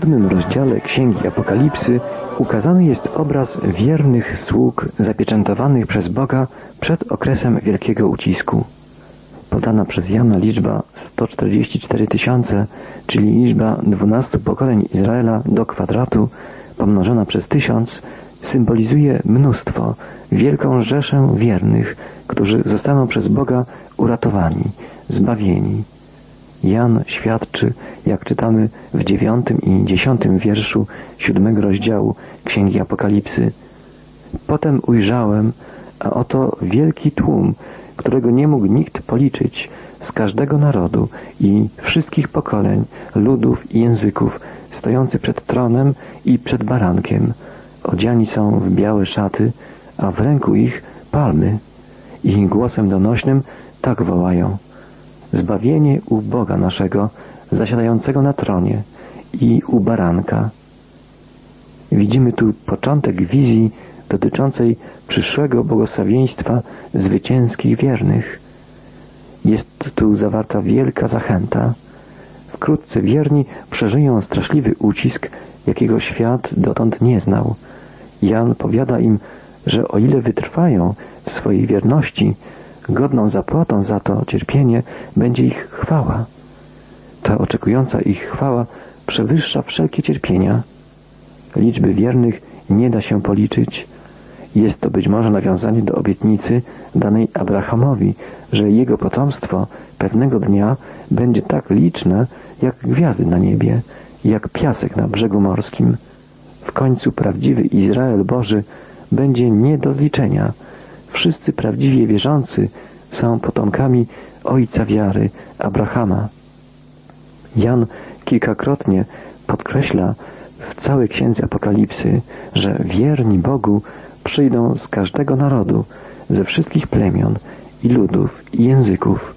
7 rozdziale Księgi Apokalipsy ukazany jest obraz wiernych sług zapieczętowanych przez Boga przed okresem wielkiego ucisku. Podana przez Jana liczba 144 000, czyli liczba 12 pokoleń Izraela do kwadratu, pomnożona przez 1000, symbolizuje mnóstwo, wielką rzeszę wiernych, którzy zostaną przez Boga uratowani, zbawieni. Jan świadczy, jak czytamy w 9. i 10. wierszu 7 rozdziału Księgi Apokalipsy. Potem ujrzałem, a oto wielki tłum, którego nie mógł nikt policzyć, z każdego narodu i wszystkich pokoleń, ludów i języków, stojący przed tronem i przed barankiem. Odziani są w białe szaty, a w ręku ich palmy. I głosem donośnym tak wołają: zbawienie u Boga naszego, zasiadającego na tronie i u baranka. Widzimy tu początek wizji dotyczącej przyszłego błogosławieństwa zwycięskich wiernych. Jest tu zawarta wielka zachęta. Wkrótce wierni przeżyją straszliwy ucisk, jakiego świat dotąd nie znał. Jan powiada im, że o ile wytrwają w swojej wierności, godną zapłatą za to cierpienie będzie ich chwała. Ta oczekująca ich chwała przewyższa wszelkie cierpienia. Liczby wiernych nie da się policzyć. Jest to być może nawiązanie do obietnicy danej Abrahamowi, że jego potomstwo pewnego dnia będzie tak liczne jak gwiazdy na niebie, jak piasek na brzegu morskim. W końcu prawdziwy Izrael Boży będzie nie do zliczenia. Wszyscy prawdziwie wierzący są potomkami ojca wiary, Abrahama. Jan kilkakrotnie podkreśla w całej Księdze Apokalipsy, że wierni Bogu przyjdą z każdego narodu, ze wszystkich plemion i ludów i języków.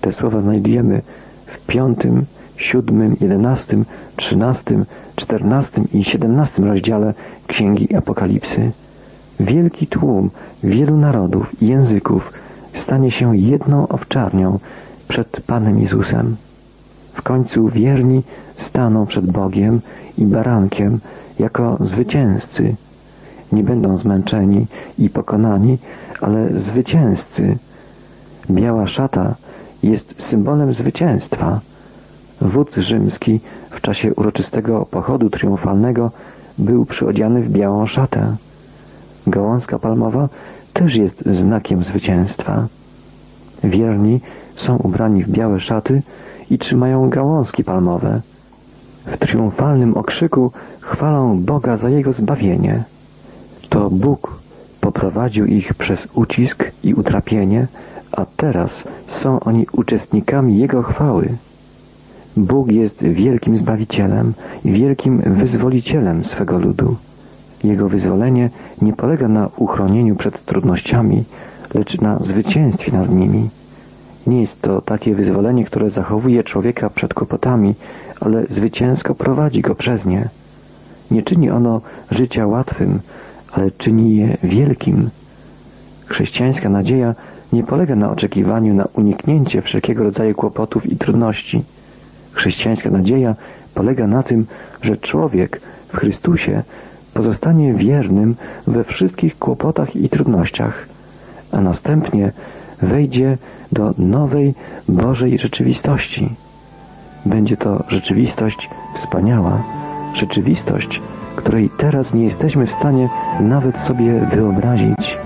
Te słowa znajdujemy w 5., 7., 11., 13., 14. i 17. rozdziale Księgi Apokalipsy. Wielki tłum wielu narodów i języków stanie się jedną owczarnią przed Panem Jezusem. W końcu wierni staną przed Bogiem i barankiem jako zwycięzcy. Nie będą zmęczeni i pokonani, ale zwycięzcy. Biała szata jest symbolem zwycięstwa. Wódz rzymski w czasie uroczystego pochodu triumfalnego był przyodziany w białą szatę. Gałązka palmowa też jest znakiem zwycięstwa. Wierni są ubrani w białe szaty i trzymają gałązki palmowe. W triumfalnym okrzyku chwalą Boga za Jego zbawienie. To Bóg poprowadził ich przez ucisk i utrapienie, a teraz są oni uczestnikami Jego chwały. Bóg jest wielkim Zbawicielem i wielkim Wyzwolicielem swego ludu. Jego wyzwolenie nie polega na uchronieniu przed trudnościami, lecz na zwycięstwie nad nimi. Nie jest to takie wyzwolenie, które zachowuje człowieka przed kłopotami, ale zwycięsko prowadzi go przez nie. Nie czyni ono życia łatwym, ale czyni je wielkim. Chrześcijańska nadzieja nie polega na oczekiwaniu na uniknięcie wszelkiego rodzaju kłopotów i trudności. Chrześcijańska nadzieja polega na tym, że człowiek w Chrystusie pozostanie wiernym we wszystkich kłopotach i trudnościach, a następnie wejdzie do nowej Bożej rzeczywistości. Będzie to rzeczywistość wspaniała, rzeczywistość, której teraz nie jesteśmy w stanie nawet sobie wyobrazić.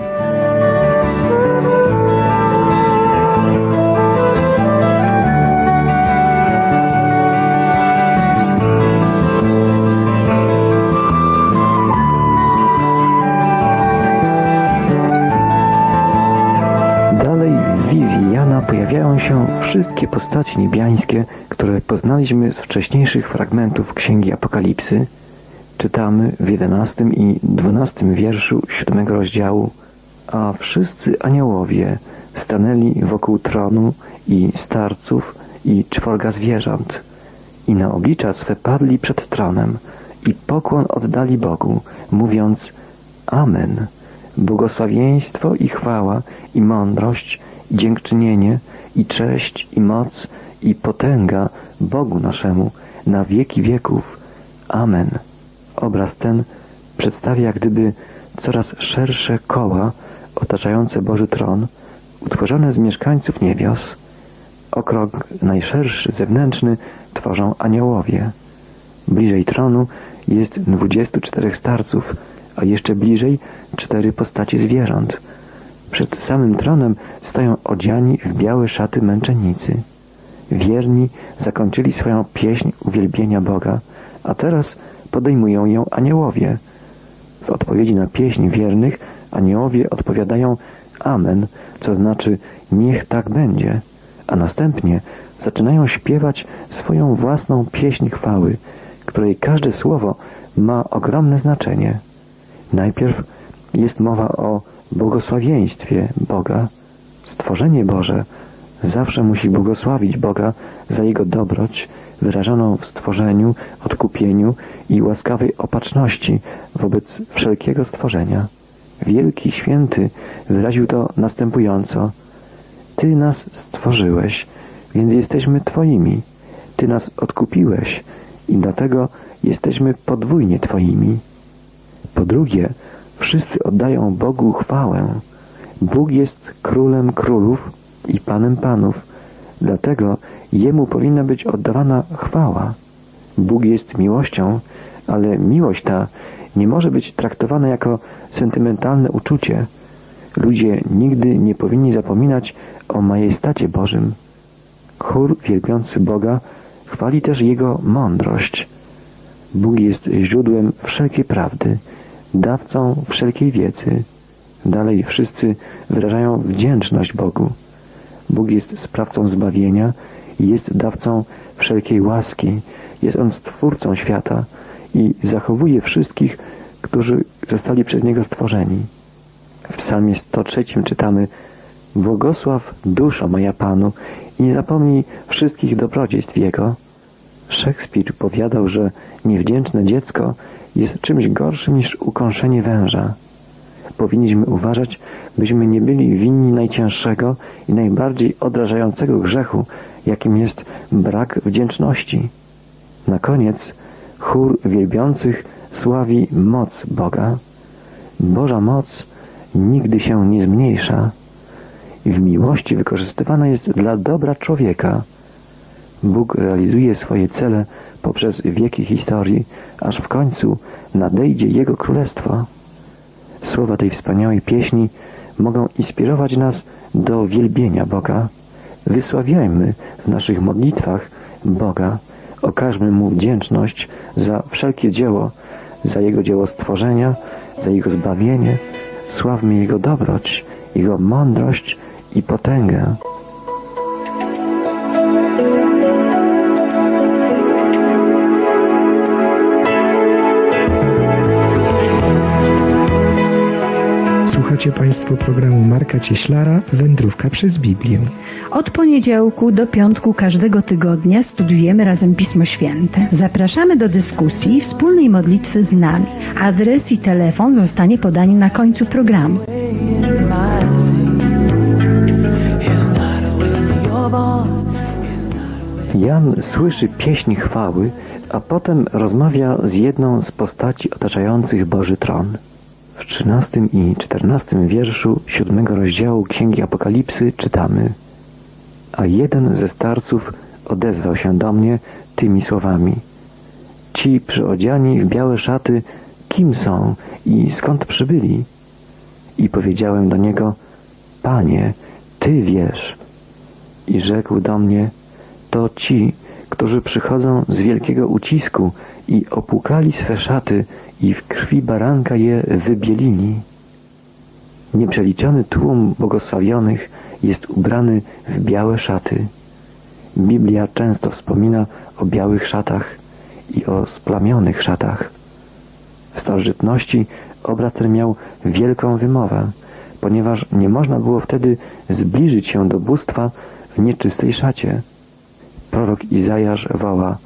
Pojawiają się wszystkie postaci niebiańskie, które poznaliśmy z wcześniejszych fragmentów Księgi Apokalipsy. Czytamy w 11. i 12. wierszu 7 rozdziału: a wszyscy aniołowie stanęli wokół tronu i starców i 4 zwierząt i na oblicza swe padli przed tronem i pokłon oddali Bogu, mówiąc: Amen. Błogosławieństwo i chwała i mądrość, dziękczynienie i cześć i moc i potęga Bogu naszemu na wieki wieków. Amen. Obraz ten przedstawia jak gdyby coraz szersze koła otaczające Boży Tron, utworzone z mieszkańców niebios. Okrąg najszerszy, zewnętrzny, tworzą aniołowie. Bliżej tronu jest 24 starców, a jeszcze bliżej 4 postaci zwierząt. Przed samym tronem stoją odziani w białe szaty męczennicy. Wierni zakończyli swoją pieśń uwielbienia Boga, a teraz podejmują ją aniołowie. W odpowiedzi na pieśń wiernych aniołowie odpowiadają Amen, co znaczy niech tak będzie, a następnie zaczynają śpiewać swoją własną pieśń chwały, której każde słowo ma ogromne znaczenie. Najpierw jest mowa o błogosławieństwie Boga. Stworzenie Boże zawsze musi błogosławić Boga za Jego dobroć wyrażoną w stworzeniu, odkupieniu i łaskawej opatrzności wobec wszelkiego stworzenia. Wielki Święty wyraził to następująco. Ty nas stworzyłeś, więc jesteśmy Twoimi. Ty nas odkupiłeś i dlatego jesteśmy podwójnie Twoimi. Po drugie, wszyscy oddają Bogu chwałę. Bóg jest Królem Królów i Panem Panów, dlatego Jemu powinna być oddawana chwała. Bóg jest miłością, ale miłość ta nie może być traktowana jako sentymentalne uczucie. Ludzie nigdy nie powinni zapominać o majestacie Bożym. Chór wielbiący Boga chwali też Jego mądrość. Bóg jest źródłem wszelkiej prawdy, dawcą wszelkiej wiedzy. Dalej wszyscy wyrażają wdzięczność Bogu. Bóg jest sprawcą zbawienia i jest dawcą wszelkiej łaski. Jest On stwórcą świata i zachowuje wszystkich, którzy zostali przez Niego stworzeni. W Psalmie 103 czytamy: Błogosław duszo moja Panu i nie zapomnij wszystkich dobrodziejstw Jego. Szekspir powiadał, że niewdzięczne dziecko jest czymś gorszym niż ukąszenie węża. Powinniśmy uważać, byśmy nie byli winni najcięższego i najbardziej odrażającego grzechu, jakim jest brak wdzięczności. Na koniec chór wielbiących sławi moc Boga. Boża moc nigdy się nie zmniejsza. W miłości wykorzystywana jest dla dobra człowieka. Bóg realizuje swoje cele poprzez wieki historii, aż w końcu nadejdzie Jego Królestwo. Słowa tej wspaniałej pieśni mogą inspirować nas do wielbienia Boga. Wysławiajmy w naszych modlitwach Boga. Okażmy Mu wdzięczność za wszelkie dzieło, za Jego dzieło stworzenia, za Jego zbawienie. Sławmy Jego dobroć, Jego mądrość i potęgę. Słuchacie Państwo programu Marka Cieślara Wędrówka przez Biblię. Od poniedziałku do piątku każdego tygodnia studiujemy razem Pismo Święte. Zapraszamy do dyskusji i wspólnej modlitwy z nami. Adres i telefon zostanie podani na końcu programu. Jan słyszy pieśń chwały, a potem rozmawia z jedną z postaci otaczających Boży Tron. W 13 i 14 wierszu 7 rozdziału Księgi Apokalipsy czytamy: A jeden ze starców odezwał się do mnie tymi słowami: Ci przyodziani w białe szaty, kim są i skąd przybyli? I powiedziałem do niego: Panie, Ty wiesz. I rzekł do mnie: To ci, którzy przychodzą z wielkiego ucisku i opłukali swe szaty i w krwi baranka je wybielili. Nieprzeliczony tłum błogosławionych jest ubrany w białe szaty. Biblia często wspomina o białych szatach i o splamionych szatach. W starożytności obraz ten miał wielką wymowę, ponieważ nie można było wtedy zbliżyć się do bóstwa w nieczystej szacie. Prorok Izajasz woła: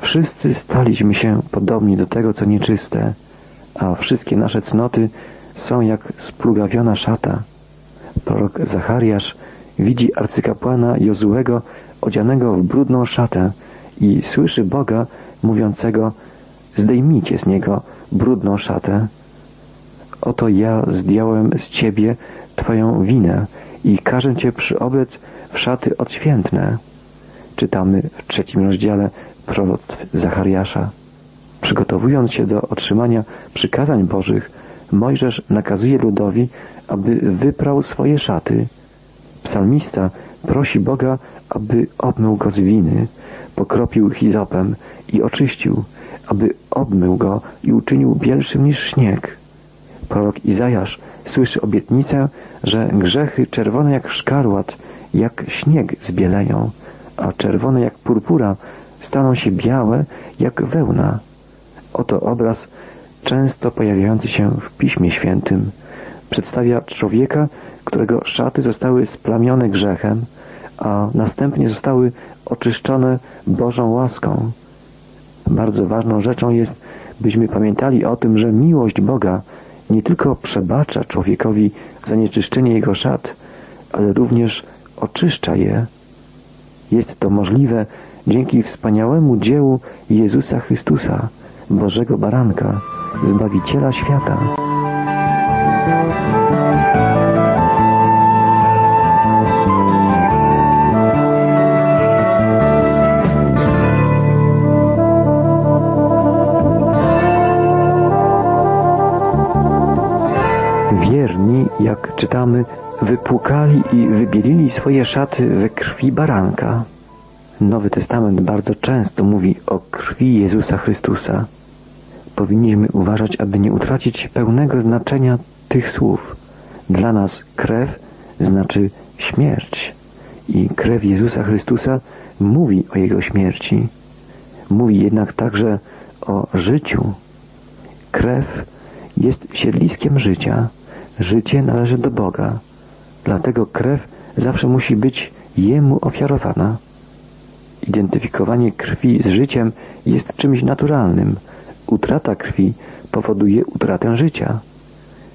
Wszyscy staliśmy się podobni do tego, co nieczyste, a wszystkie nasze cnoty są jak splugawiona szata. Prorok Zachariasz widzi arcykapłana Jozuego odzianego w brudną szatę i słyszy Boga mówiącego: zdejmijcie z niego brudną szatę. Oto ja zdjąłem z ciebie twoją winę i każę cię przyoblec w szaty odświętne. Czytamy w 3 rozdziale proroctw Zachariasza. Przygotowując się do otrzymania przykazań Bożych, Mojżesz nakazuje ludowi, aby wyprał swoje szaty. Psalmista prosi Boga, aby obmył go z winy, pokropił hizopem i oczyścił, aby obmył go i uczynił bielszym niż śnieg. Prorok Izajasz słyszy obietnicę, że grzechy czerwone jak szkarłat, jak śnieg zbieleją, a czerwone jak purpura staną się białe jak wełna. Oto obraz często pojawiający się w Piśmie Świętym. Przedstawia człowieka, którego szaty zostały splamione grzechem, a następnie zostały oczyszczone Bożą łaską. Bardzo ważną rzeczą jest, byśmy pamiętali o tym, że miłość Boga nie tylko przebacza człowiekowi zanieczyszczenie jego szat, ale również oczyszcza je. Jest to możliwe dzięki wspaniałemu dziełu Jezusa Chrystusa, Bożego Baranka, Zbawiciela świata. Wierni, jak czytamy, wypłukali i wybielili swoje szaty we krwi baranka. Nowy Testament bardzo często mówi o krwi Jezusa Chrystusa. Powinniśmy uważać, aby nie utracić pełnego znaczenia tych słów. Dla nas krew znaczy śmierć i krew Jezusa Chrystusa mówi o Jego śmierci. Mówi jednak także o życiu. Krew jest siedliskiem życia. Życie należy do Boga. Dlatego krew zawsze musi być Jemu ofiarowana. Identyfikowanie krwi z życiem jest czymś naturalnym. Utrata krwi powoduje utratę życia.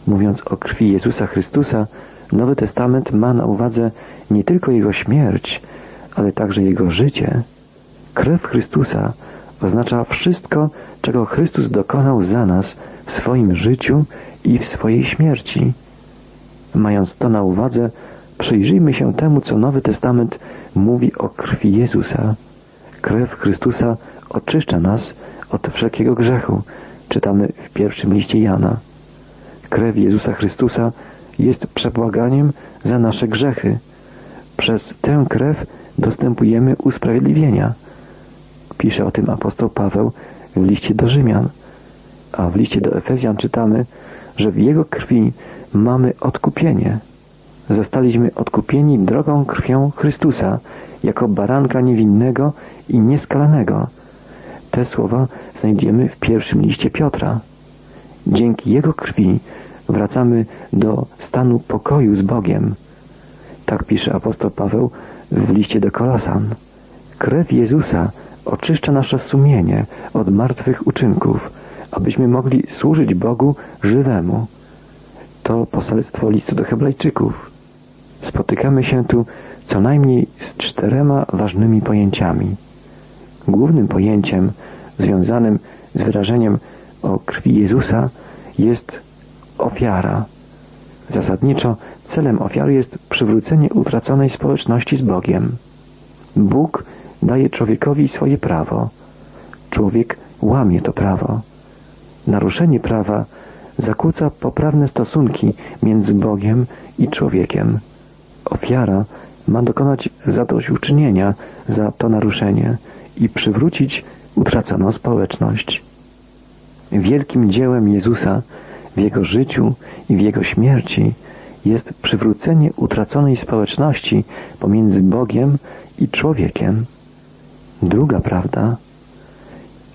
Mówiąc o krwi Jezusa Chrystusa, Nowy Testament ma na uwadze nie tylko Jego śmierć, ale także Jego życie. Krew Chrystusa oznacza wszystko, czego Chrystus dokonał za nas w swoim życiu i w swojej śmierci. Mając to na uwadze, przyjrzyjmy się temu, co Nowy Testament mówi o krwi Jezusa. Krew Chrystusa oczyszcza nas od wszelkiego grzechu, czytamy w 1 liście Jana. Krew Jezusa Chrystusa jest przebłaganiem za nasze grzechy. Przez tę krew dostępujemy usprawiedliwienia. Pisze o tym apostoł Paweł w liście do Rzymian. A w liście do Efezjan czytamy, że w Jego krwi mamy odkupienie. Zostaliśmy odkupieni drogą krwią Chrystusa, jako baranka niewinnego i nieskalanego. Te słowa znajdziemy w 1 liście Piotra. Dzięki Jego krwi wracamy do stanu pokoju z Bogiem. Tak pisze apostoł Paweł w liście do Kolosan. Krew Jezusa oczyszcza nasze sumienie od martwych uczynków, abyśmy mogli służyć Bogu żywemu. To poselstwo listu do Hebrajczyków. Spotykamy się tu co najmniej z 4 ważnymi pojęciami. Głównym pojęciem związanym z wyrażeniem o krwi Jezusa jest ofiara. Zasadniczo celem ofiary jest przywrócenie utraconej społeczności z Bogiem. Bóg daje człowiekowi swoje prawo. Człowiek łamie to prawo. Naruszenie prawa zakłóca poprawne stosunki między Bogiem i człowiekiem. Ofiara ma dokonać zadośćuczynienia za to naruszenie i przywrócić utraconą społeczność. Wielkim dziełem Jezusa w Jego życiu i w Jego śmierci jest przywrócenie utraconej społeczności pomiędzy Bogiem i człowiekiem. Druga prawda.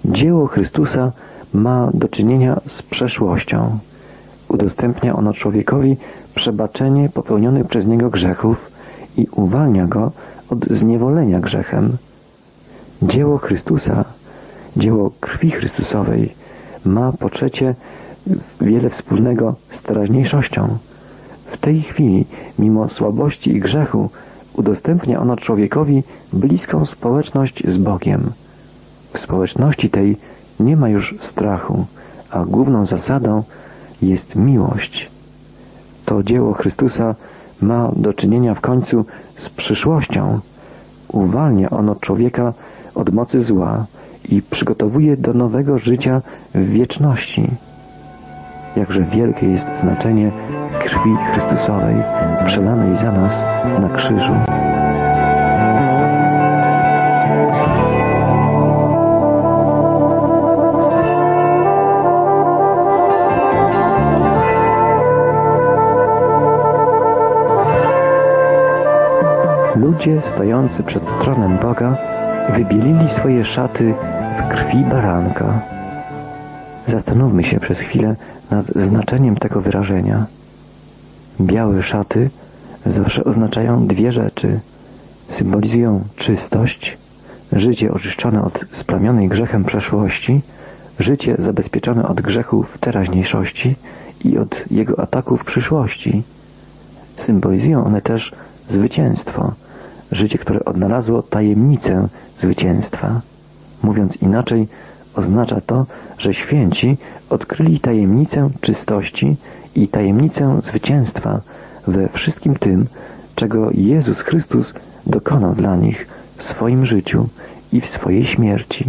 Dzieło Chrystusa ma do czynienia z przeszłością. Udostępnia ono człowiekowi przebaczenie popełnionych przez niego grzechów i uwalnia go od zniewolenia grzechem. Dzieło Chrystusa, dzieło krwi Chrystusowej ma po trzecie wiele wspólnego z teraźniejszością. W tej chwili, mimo słabości i grzechu, udostępnia ono człowiekowi bliską społeczność z Bogiem. W społeczności tej nie ma już strachu, a główną zasadą jest miłość. To dzieło Chrystusa ma do czynienia w końcu z przyszłością. Uwalnia ono człowieka od mocy zła i przygotowuje do nowego życia w wieczności. Jakże wielkie jest znaczenie krwi Chrystusowej, przelanej za nas na krzyżu. Ludzie stojący przed tronem Boga wybielili swoje szaty w krwi baranka. Zastanówmy się przez chwilę nad znaczeniem tego wyrażenia. Białe szaty zawsze oznaczają dwie rzeczy. Symbolizują czystość, życie oczyszczone od splamionej grzechem przeszłości, życie zabezpieczone od grzechu w teraźniejszości i od jego ataków w przyszłości. Symbolizują one też zwycięstwo, życie, które odnalazło tajemnicę zwycięstwa. Mówiąc inaczej, oznacza to, że święci odkryli tajemnicę czystości i tajemnicę zwycięstwa we wszystkim tym, czego Jezus Chrystus dokonał dla nich w swoim życiu i w swojej śmierci.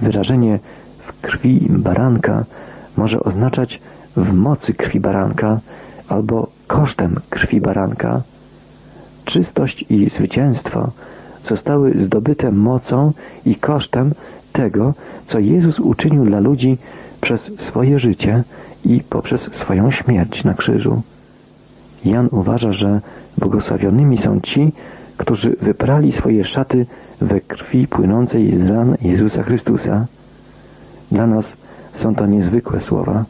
Wyrażenie w krwi baranka może oznaczać w mocy krwi baranka albo kosztem krwi baranka. Czystość i zwycięstwo zostały zdobyte mocą i kosztem tego, co Jezus uczynił dla ludzi przez swoje życie i poprzez swoją śmierć na krzyżu. Jan uważa, że błogosławionymi są ci, którzy wyprali swoje szaty we krwi płynącej z ran Jezusa Chrystusa. Dla nas są to niezwykłe słowa,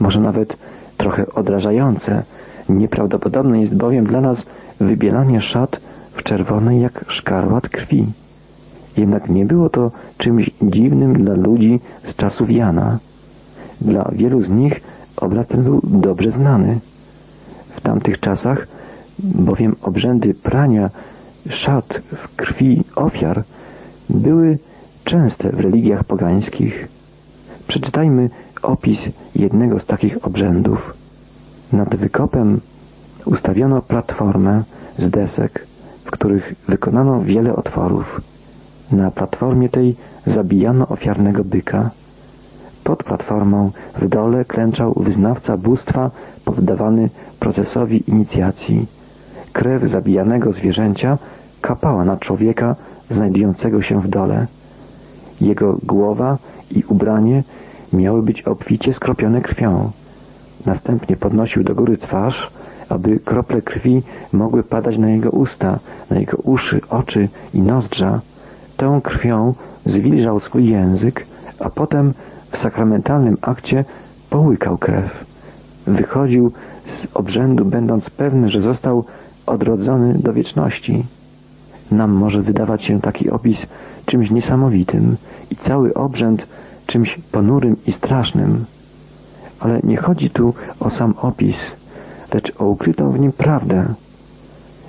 może nawet trochę odrażające. Nieprawdopodobne jest bowiem dla nas wybielanie szat w czerwonej jak szkarłat krwi. Jednak nie było to czymś dziwnym dla ludzi z czasów Jana. Dla wielu z nich obraz ten był dobrze znany. W tamtych czasach bowiem obrzędy prania szat w krwi ofiar były częste w religiach pogańskich. Przeczytajmy opis jednego z takich obrzędów. Nad wykopem ustawiono platformę z desek, w których wykonano wiele otworów. Na platformie tej zabijano ofiarnego byka. Pod platformą w dole klęczał wyznawca bóstwa poddawany procesowi inicjacji. Krew zabijanego zwierzęcia kapała na człowieka znajdującego się w dole. Jego głowa i ubranie miały być obficie skropione krwią. Następnie podnosił do góry twarz, aby krople krwi mogły padać na jego usta, na jego uszy, oczy i nozdrza. Tą krwią zwilżał swój język, a potem w sakramentalnym akcie połykał krew. Wychodził z obrzędu, będąc pewny, że został odrodzony do wieczności. Nam może wydawać się taki opis czymś niesamowitym i cały obrzęd czymś ponurym i strasznym. Ale nie chodzi tu o sam opis, lecz o ukrytą w nim prawdę.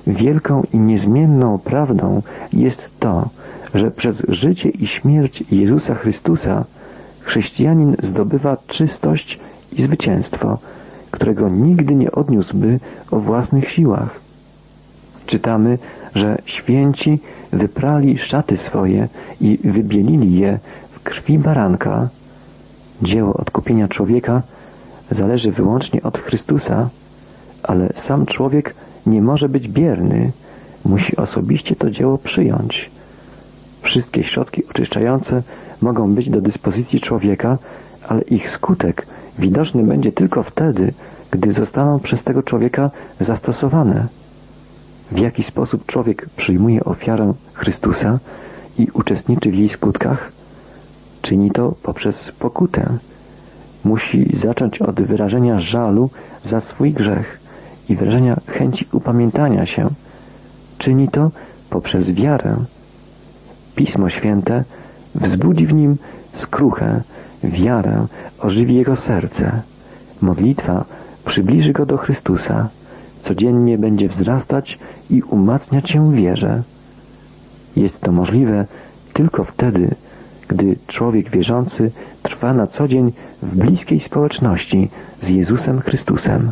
Wielką i niezmienną prawdą jest to, że przez życie i śmierć Jezusa Chrystusa chrześcijanin zdobywa czystość i zwycięstwo, którego nigdy nie odniósłby o własnych siłach. Czytamy, że święci wyprali szaty swoje i wybielili je w krwi baranka. Dzieło odkupienia człowieka zależy wyłącznie od Chrystusa, ale sam człowiek nie może być bierny, musi osobiście to dzieło przyjąć. Wszystkie środki oczyszczające mogą być do dyspozycji człowieka, ale ich skutek widoczny będzie tylko wtedy, gdy zostaną przez tego człowieka zastosowane. W jaki sposób człowiek przyjmuje ofiarę Chrystusa i uczestniczy w jej skutkach? Czyni to poprzez pokutę. Musi zacząć od wyrażenia żalu za swój grzech i wyrażenia chęci upamiętania się. Czyni to poprzez wiarę. Pismo Święte wzbudzi w nim skruchę, wiarę, ożywi jego serce. Modlitwa przybliży go do Chrystusa. Codziennie będzie wzrastać i umacniać się w wierze. Jest to możliwe tylko wtedy, gdy człowiek wierzący trwa na co dzień w bliskiej społeczności z Jezusem Chrystusem.